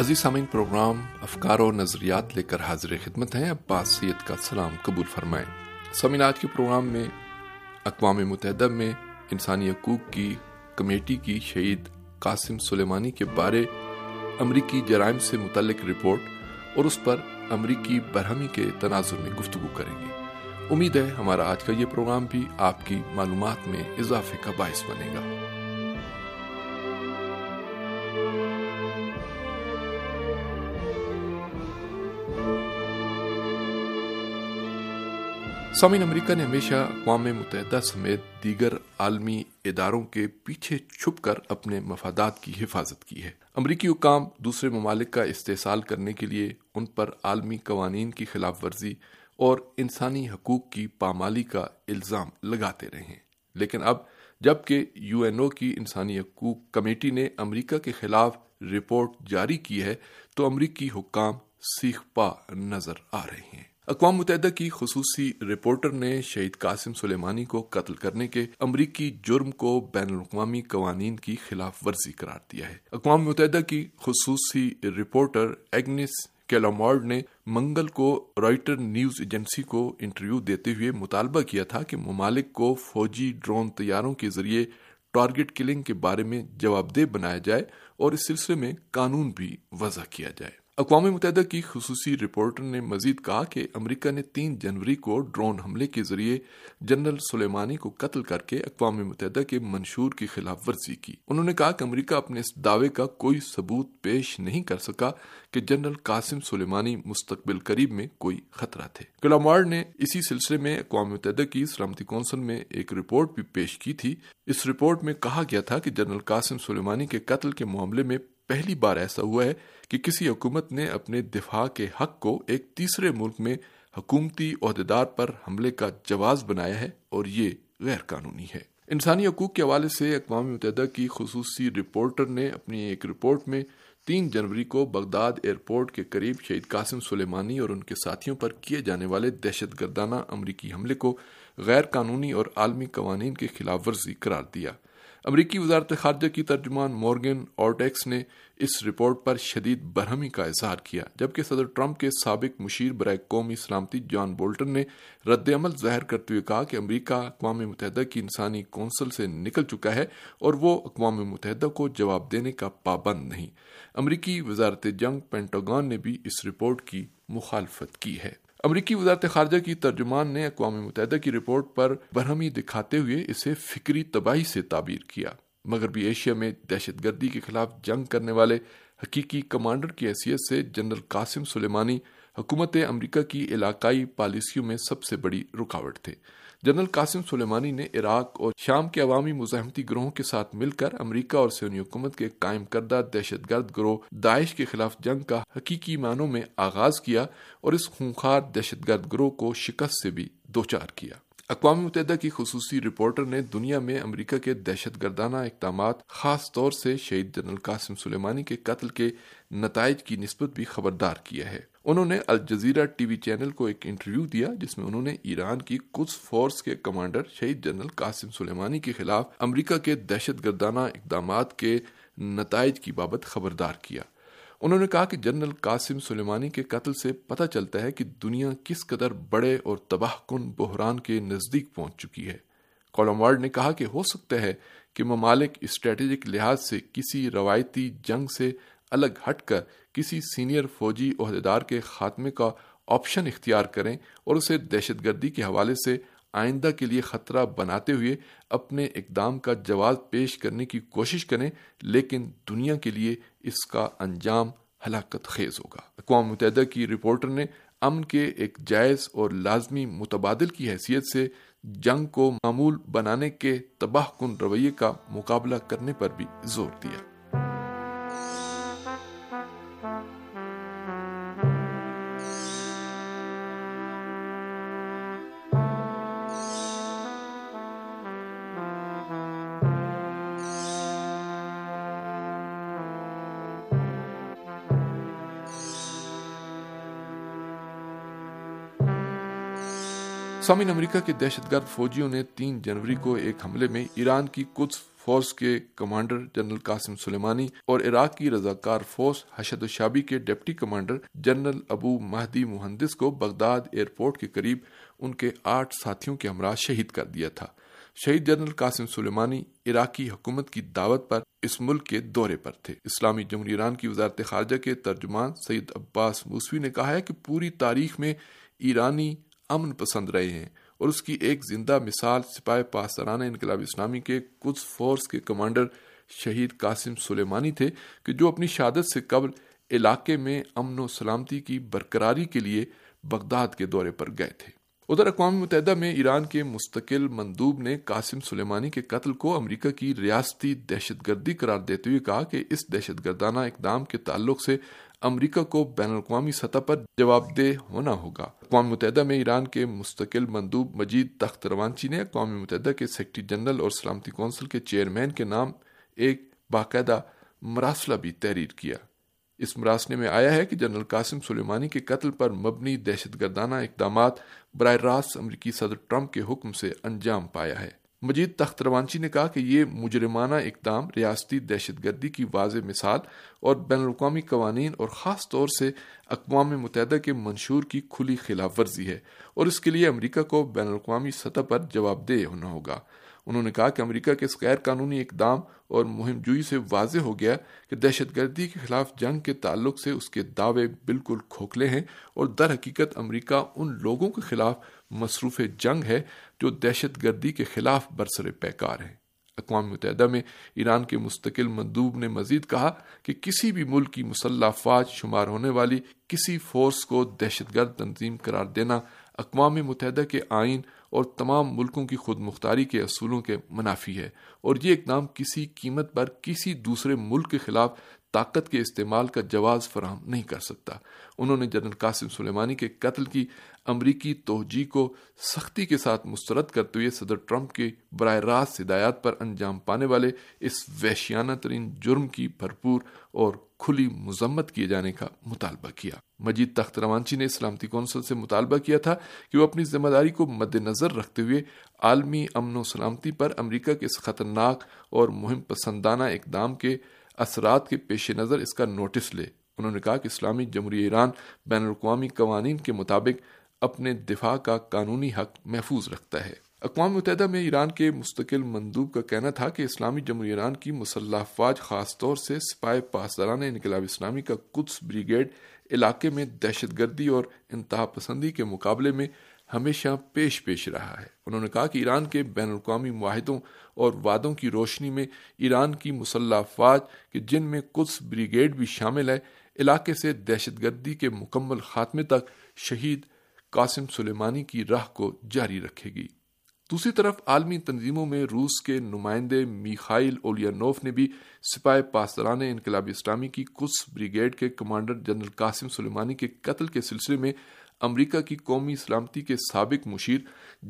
عزیز سامعین، پروگرام افکار اور نظریات لے کر حاضر خدمت ہیں. عباس سید کا سلام قبول فرمائیں. سامعین، آج کے پروگرام میں اقوام متحدہ میں انسانی حقوق کی کمیٹی کی شہید قاسم سلیمانی کے بارے امریکی جرائم سے متعلق رپورٹ اور اس پر امریکی برہمی کے تناظر میں گفتگو کریں گے. امید ہے ہمارا آج کا یہ پروگرام بھی آپ کی معلومات میں اضافے کا باعث بنے گا. سامعین، امریکہ نے ہمیشہ اقوام متحدہ سمیت دیگر عالمی اداروں کے پیچھے چھپ کر اپنے مفادات کی حفاظت کی ہے. امریکی حکام دوسرے ممالک کا استحصال کرنے کے لیے ان پر عالمی قوانین کی خلاف ورزی اور انسانی حقوق کی پامالی کا الزام لگاتے رہے ہیں، لیکن اب جب کہ یو این او کی انسانی حقوق کمیٹی نے امریکہ کے خلاف رپورٹ جاری کی ہے تو امریکی حکام سیخ پا نظر آ رہے ہیں. اقوام متحدہ کی خصوصی رپورٹر نے شہید قاسم سلیمانی کو قتل کرنے کے امریکی جرم کو بین الاقوامی قوانین کی خلاف ورزی قرار دیا ہے. اقوام متحدہ کی خصوصی رپورٹر ایگنس کیلامارڈ نے منگل کو رائٹر نیوز ایجنسی کو انٹرویو دیتے ہوئے مطالبہ کیا تھا کہ ممالک کو فوجی ڈرون طیاروں کے ذریعے ٹارگٹ کلنگ کے بارے میں جواب دہ بنایا جائے اور اس سلسلے میں قانون بھی وضع کیا جائے. اقوام متحدہ کی خصوصی رپورٹر نے مزید کہا کہ امریکہ نے 3 جنوری کو ڈرون حملے کے ذریعے جنرل سلیمانی کو قتل کر کے اقوام متحدہ کے منشور کی خلاف ورزی کی. انہوں نے کہا کہ امریکہ اپنے اس دعوے کا کوئی ثبوت پیش نہیں کر سکا کہ جنرل قاسم سلیمانی مستقبل قریب میں کوئی خطرہ تھے. کلامارڈ نے اسی سلسلے میں اقوام متحدہ کی سلامتی کونسل میں ایک رپورٹ بھی پیش کی تھی. اس رپورٹ میں کہا گیا تھا کہ جنرل قاسم سلیمانی کے قتل کے معاملے میں پہلی بار ایسا ہوا ہے کہ کسی حکومت نے اپنے دفاع کے حق کو ایک تیسرے ملک میں حکومتی عہدیدار پر حملے کا جواز بنایا ہے اور یہ غیر قانونی ہے. انسانی حقوق کے حوالے سے اقوام متحدہ کی خصوصی رپورٹر نے اپنی ایک رپورٹ میں 3 جنوری کو بغداد ایئرپورٹ کے قریب شہید قاسم سلیمانی اور ان کے ساتھیوں پر کیے جانے والے دہشت گردانہ امریکی حملے کو غیر قانونی اور عالمی قوانین کے خلاف ورزی قرار دیا. امریکی وزارت خارجہ کی ترجمان مورگن آرٹیکس نے اس رپورٹ پر شدید برہمی کا اظہار کیا، جبکہ صدر ٹرمپ کے سابق مشیر برائے قومی سلامتی جان بولٹن نے رد عمل ظاہر کرتے ہوئے کہا کہ امریکہ اقوام متحدہ کی انسانی کونسل سے نکل چکا ہے اور وہ اقوام متحدہ کو جواب دینے کا پابند نہیں. امریکی وزارت جنگ پینٹاگون نے بھی اس رپورٹ کی مخالفت کی ہے. امریکی وزارت خارجہ کی ترجمان نے اقوام متحدہ کی رپورٹ پر برہمی دکھاتے ہوئے اسے فکری تباہی سے تعبیر کیا. مغربی ایشیا میں دہشت گردی کے خلاف جنگ کرنے والے حقیقی کمانڈر کی حیثیت سے جنرل قاسم سلیمانی حکومت امریکہ کی علاقائی پالیسیوں میں سب سے بڑی رکاوٹ تھے. جنرل قاسم سلیمانی نے عراق اور شام کے عوامی مزاحمتی گروہوں کے ساتھ مل کر امریکہ اور صہیونی حکومت کے قائم کردہ دہشت گرد گروہ داعش کے خلاف جنگ کا حقیقی معنوں میں آغاز کیا اور اس خونخوار دہشت گرد گروہ کو شکست سے بھی دوچار کیا. اقوام متحدہ کی خصوصی رپورٹر نے دنیا میں امریکہ کے دہشت گردانہ اقدامات، خاص طور سے شہید جنرل قاسم سلیمانی کے قتل کے نتائج کی نسبت بھی خبردار کیا ہے. انہوں نے الجزیرہ ٹی وی چینل کو ایک انٹرویو دیا جس میں انہوں نے ایران کی قدس فورس کے کمانڈر شہید جنرل قاسم سلیمانی کے خلاف امریکہ کے دہشت گردانہ اقدامات کے نتائج کی بابت خبردار کیا. انہوں نے کہا کہ جنرل قاسم سلیمانی کے قتل سے پتہ چلتا ہے کہ دنیا کس قدر بڑے اور تباہ کن بحران کے نزدیک پہنچ چکی ہے. کالامارڈ نے کہا کہ ہو سکتا ہے کہ ممالک اسٹریٹجک لحاظ سے کسی روایتی جنگ سے الگ ہٹ کر کسی سینئر فوجی عہدیدار کے خاتمے کا آپشن اختیار کریں اور اسے دہشت گردی کے حوالے سے آئندہ کے لیے خطرہ بناتے ہوئے اپنے اقدام کا جواز پیش کرنے کی کوشش کریں، لیکن دنیا کے لیے اس کا انجام ہلاکت خیز ہوگا. اقوام متحدہ کی رپورٹر نے امن کے ایک جائز اور لازمی متبادل کی حیثیت سے جنگ کو معمول بنانے کے تباہ کن رویے کا مقابلہ کرنے پر بھی زور دیا. سامعین، امریکہ کے دہشت گرد فوجیوں نے 3 جنوری کو ایک حملے میں ایران کی قدس فوج کے کمانڈر جنرل قاسم سلیمانی اور عراق کی رضاکار فوج حشد الشعبی کے deputy commander general Abu Mahdi Muhandis کو بغداد ایئرپورٹ کے قریب ان کے 8 ساتھیوں کے ہمراہ شہید کر دیا تھا۔ شہید جنرل قاسم سلیمانی عراقی حکومت کی دعوت پر اس ملک کے دورے پر تھے۔ اسلامی جمہوریہ ایران کی وزارت خارجہ کے ترجمان سید عباس موسوی نے کہا ہے کہ پوری تاریخ میں ایرانی امن پسند رہے ہیں اور اس کی ایک زندہ مثال سپاہ پاسداران انقلاب اسلامی کے قدس فورس کے کمانڈر شہید قاسم سلیمانی تھے کہ جو اپنی شہادت سے قبل علاقے میں امن و سلامتی کی برقراری کے لیے بغداد کے دورے پر گئے تھے۔ ادھر اقوام متحدہ میں ایران کے مستقل مندوب نے قاسم سلیمانی کے قتل کو امریکہ کی ریاستی دہشت گردی قرار دیتے ہوئے کہا کہ اس دہشت گردانہ اقدام کے تعلق سے امریکہ کو بین الاقوامی سطح پر جواب دہ ہونا ہوگا۔ اقوام متحدہ میں ایران کے مستقل مندوب مجید تخت روانچی نے اقوام متحدہ کے سیکرٹری جنرل اور سلامتی کونسل کے چیئرمین کے نام ایک باقاعدہ مراسلہ بھی تحریر کیا۔ اس مراسلے میں آیا ہے کہ جنرل قاسم سلیمانی کے قتل پر مبنی دہشت گردانہ اقدامات براہ راست امریکی صدر ٹرمپ کے حکم سے انجام پایا ہے۔ مجید تخت روانچی نے کہا کہ یہ مجرمانہ اقدام ریاستی دہشت گردی کی واضح مثال اور بین الاقوامی قوانین اور خاص طور سے اقوام متحدہ کے منشور کی کھلی خلاف ورزی ہے اور اس کے لیے امریکہ کو بین الاقوامی سطح پر جواب دہ ہونا ہوگا۔ انہوں نے کہا کہ امریکہ کے اس غیر قانونی اقدام اور مہم جوئی سے واضح ہو گیا کہ دہشت گردی کے خلاف جنگ کے تعلق سے اس کے دعوے بالکل کھوکھلے ہیں اور در حقیقت امریکہ ان لوگوں کے خلاف مصروف جنگ ہے جو دہشت گردی کے خلاف برسر پیکار ہیں۔ اقوام متحدہ میں ایران کے مستقل مندوب نے مزید کہا کہ کسی بھی ملک کی مسلح فوج شمار ہونے والی کسی فورس کو دہشت گرد تنظیم قرار دینا اقوام متحدہ کے آئین اور تمام ملکوں کی خود مختاری کے اصولوں کے منافی ہے اور یہ اقدام کسی قیمت پر کسی دوسرے ملک کے خلاف طاقت کے استعمال کا جواز فراہم نہیں کر سکتا۔ انہوں نے جنرل قاسم سلیمانی کے قتل کی امریکی توجیہ کو سختی کے ساتھ مسترد کرتے ہوئے صدر ٹرمپ کے براہ راست ہدایات پر انجام پانے والے اس وحشیانہ ترین جرم کی بھرپور اور کھلی مذمت کیے جانے کا مطالبہ کیا۔ مجید تخت روانچی نے سلامتی کونسل سے مطالبہ کیا تھا کہ وہ اپنی ذمہ داری کو مد نظر رکھتے ہوئے عالمی امن و سلامتی پر امریکہ کے اس خطرناک اور مہم پسندانہ اقدام کے اثرات کے پیش نظر اس کا نوٹس لے۔ انہوں نے کہا کہ اسلامی جمہوریہ ایران بین الاقوامی قوانین کے مطابق اپنے دفاع کا قانونی حق محفوظ رکھتا ہے۔ اقوام متحدہ میں ایران کے مستقل مندوب کا کہنا تھا کہ اسلامی جمہوریہ ایران کی مسلح فوج خاص طور سے سپاہ پاسداران انقلاب اسلامی کا قدس بریگیڈ علاقے میں دہشت گردی اور انتہا پسندی کے مقابلے میں ہمیشہ پیش رہا ہے۔ انہوں نے کہا کہ ایران کے بین الاقوامی معاہدوں اور وعدوں کی روشنی میں ایران کی مسلح فوج کہ جن میں قدس بریگیڈ بھی شامل ہے علاقے سے دہشت گردی کے مکمل خاتمے تک شہید قاسم سلیمانی کی راہ کو جاری رکھے گی۔ دوسری طرف عالمی تنظیموں میں روس کے نمائندے میخائیل اولیانوف نے بھی سپاہ پاسداران انقلاب اسلامی کی قدس بریگیڈ کے کمانڈر جنرل قاسم سلیمانی کے قتل کے سلسلے میں امریکہ کی قومی سلامتی کے سابق مشیر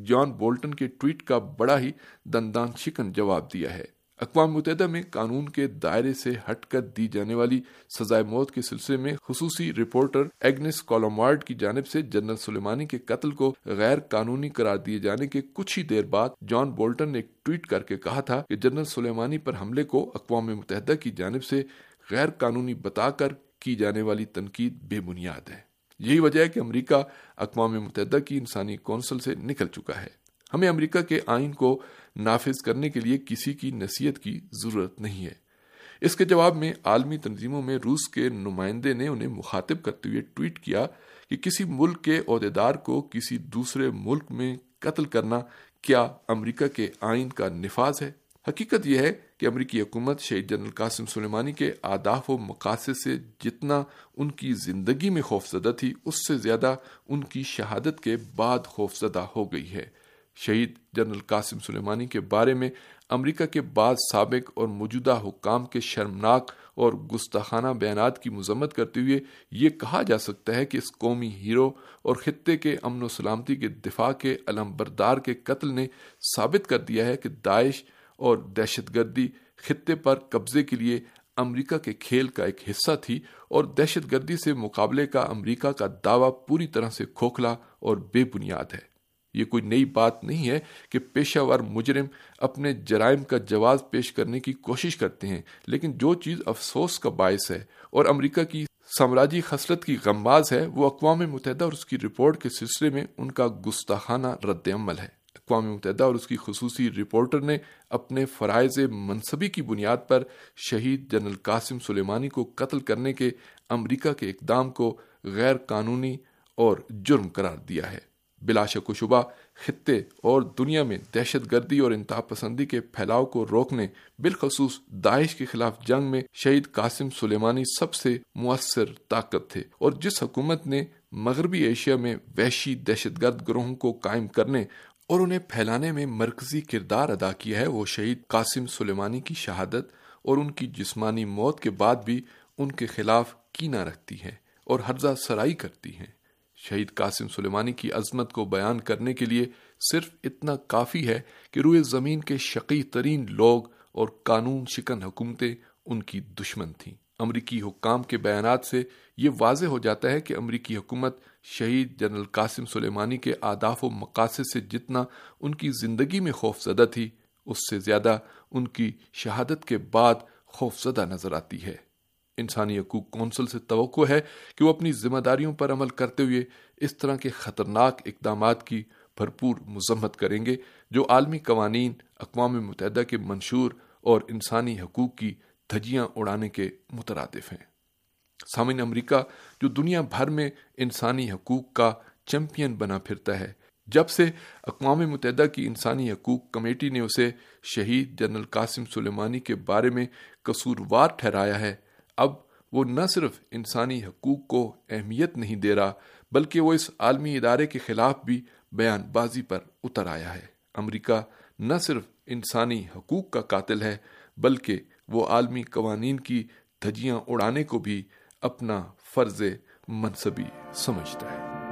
جان بولٹن کے ٹویٹ کا بڑا ہی دندان شکن جواب دیا ہے۔ اقوام متحدہ میں قانون کے دائرے سے ہٹ کر دی جانے والی سزائے موت کے سلسلے میں خصوصی رپورٹر ایگنس کالامارڈ کی جانب سے جنرل سلیمانی کے قتل کو غیر قانونی قرار دیے جانے کے کچھ ہی دیر بعد جان بولٹن نے ایک ٹویٹ کر کے کہا تھا کہ جنرل سلیمانی پر حملے کو اقوام متحدہ کی جانب سے غیر قانونی بتا کر کی جانے والی تنقید بے بنیاد ہے۔ یہی وجہ ہے کہ امریکہ اقوام متحدہ کی انسانی کونسل سے نکل چکا ہے۔ ہمیں امریکہ کے آئین کو نافذ کرنے کے لیے کسی کی نصیحت کی ضرورت نہیں ہے۔ اس کے جواب میں عالمی تنظیموں میں روس کے نمائندے نے انہیں مخاطب کرتے ہوئے ٹویٹ کیا کہ کسی ملک کے عہدیدار کو کسی دوسرے ملک میں قتل کرنا کیا امریکہ کے آئین کا نفاذ ہے؟ حقیقت یہ ہے کہ امریکی حکومت شہید جنرل قاسم سلیمانی کے اہداف و مقاصد سے جتنا ان کی زندگی میں خوفزدہ تھی اس سے زیادہ ان کی شہادت کے بعد خوفزدہ ہو گئی ہے۔ شہید جنرل قاسم سلیمانی کے بارے میں امریکہ کے بعض سابق اور موجودہ حکام کے شرمناک اور گستاخانہ بیانات کی مذمت کرتے ہوئے یہ کہا جا سکتا ہے کہ اس قومی ہیرو اور خطے کے امن و سلامتی کے دفاع کے علمبردار کے قتل نے ثابت کر دیا ہے کہ داعش اور دہشت گردی خطے پر قبضے کے لیے امریکہ کے کھیل کا ایک حصہ تھی اور دہشت گردی سے مقابلے کا امریکہ کا دعویٰ پوری طرح سے کھوکھلا اور بے بنیاد ہے۔ یہ کوئی نئی بات نہیں ہے کہ پیشہ ور مجرم اپنے جرائم کا جواز پیش کرنے کی کوشش کرتے ہیں، لیکن جو چیز افسوس کا باعث ہے اور امریکہ کی سامراجی خصلت کی غماز ہے وہ اقوام متحدہ اور اس کی رپورٹ کے سلسلے میں ان کا گستاخانہ رد عمل ہے۔ اقوام متحدہ اور اس کی خصوصی رپورٹر نے اپنے فرائض منصبی کی بنیاد پر شہید جنرل قاسم سلیمانی کو قتل کرنے کے امریکہ کے اقدام کو غیر قانونی اور جرم قرار دیا ہے۔ بلا شک و شبہ خطے اور دنیا میں دہشت گردی اور انتہا پسندی کے پھیلاؤ کو روکنے، بالخصوص داعش کے خلاف جنگ میں شہید قاسم سلیمانی سب سے مؤثر طاقت تھے، اور جس حکومت نے مغربی ایشیا میں وحشی دہشت گرد گروہوں کو قائم کرنے اور انہیں پھیلانے میں مرکزی کردار ادا کیا ہے، وہ شہید قاسم سلیمانی کی شہادت اور ان کی جسمانی موت کے بعد بھی ان کے خلاف کینہ رکھتی ہے اور ہرزہ سرائی کرتی ہیں۔ شہید قاسم سلیمانی کی عظمت کو بیان کرنے کے لیے صرف اتنا کافی ہے کہ روئے زمین کے شقی ترین لوگ اور قانون شکن حکومتیں ان کی دشمن تھیں۔ امریکی حکام کے بیانات سے یہ واضح ہو جاتا ہے کہ امریکی حکومت شہید جنرل قاسم سلیمانی کے اہداف و مقاصد سے جتنا ان کی زندگی میں خوف زدہ تھی، اس سے زیادہ ان کی شہادت کے بعد خوف زدہ نظر آتی ہے۔ انسانی حقوق کونسل سے توقع ہے کہ وہ اپنی ذمہ داریوں پر عمل کرتے ہوئے اس طرح کے خطرناک اقدامات کی بھرپور مذمت کریں گے جو عالمی قوانین، اقوام متحدہ کے منشور اور انسانی حقوق کی دھجیاں اڑانے کے مترادف ہیں۔ سامعین، امریکہ جو دنیا بھر میں انسانی حقوق کا چیمپئن بنا پھرتا ہے، جب سے اقوام متحدہ کی انسانی حقوق کمیٹی نے اسے شہید جنرل قاسم سلیمانی کے بارے میں قصوروار ٹھہرایا ہے، اب وہ نہ صرف انسانی حقوق کو اہمیت نہیں دے رہا بلکہ وہ اس عالمی ادارے کے خلاف بھی بیان بازی پر اتر آیا ہے۔ امریکہ نہ صرف انسانی حقوق کا قاتل ہے بلکہ وہ عالمی قوانین کی دھجیاں اڑانے کو بھی اپنا فرض منصبی سمجھتا ہے۔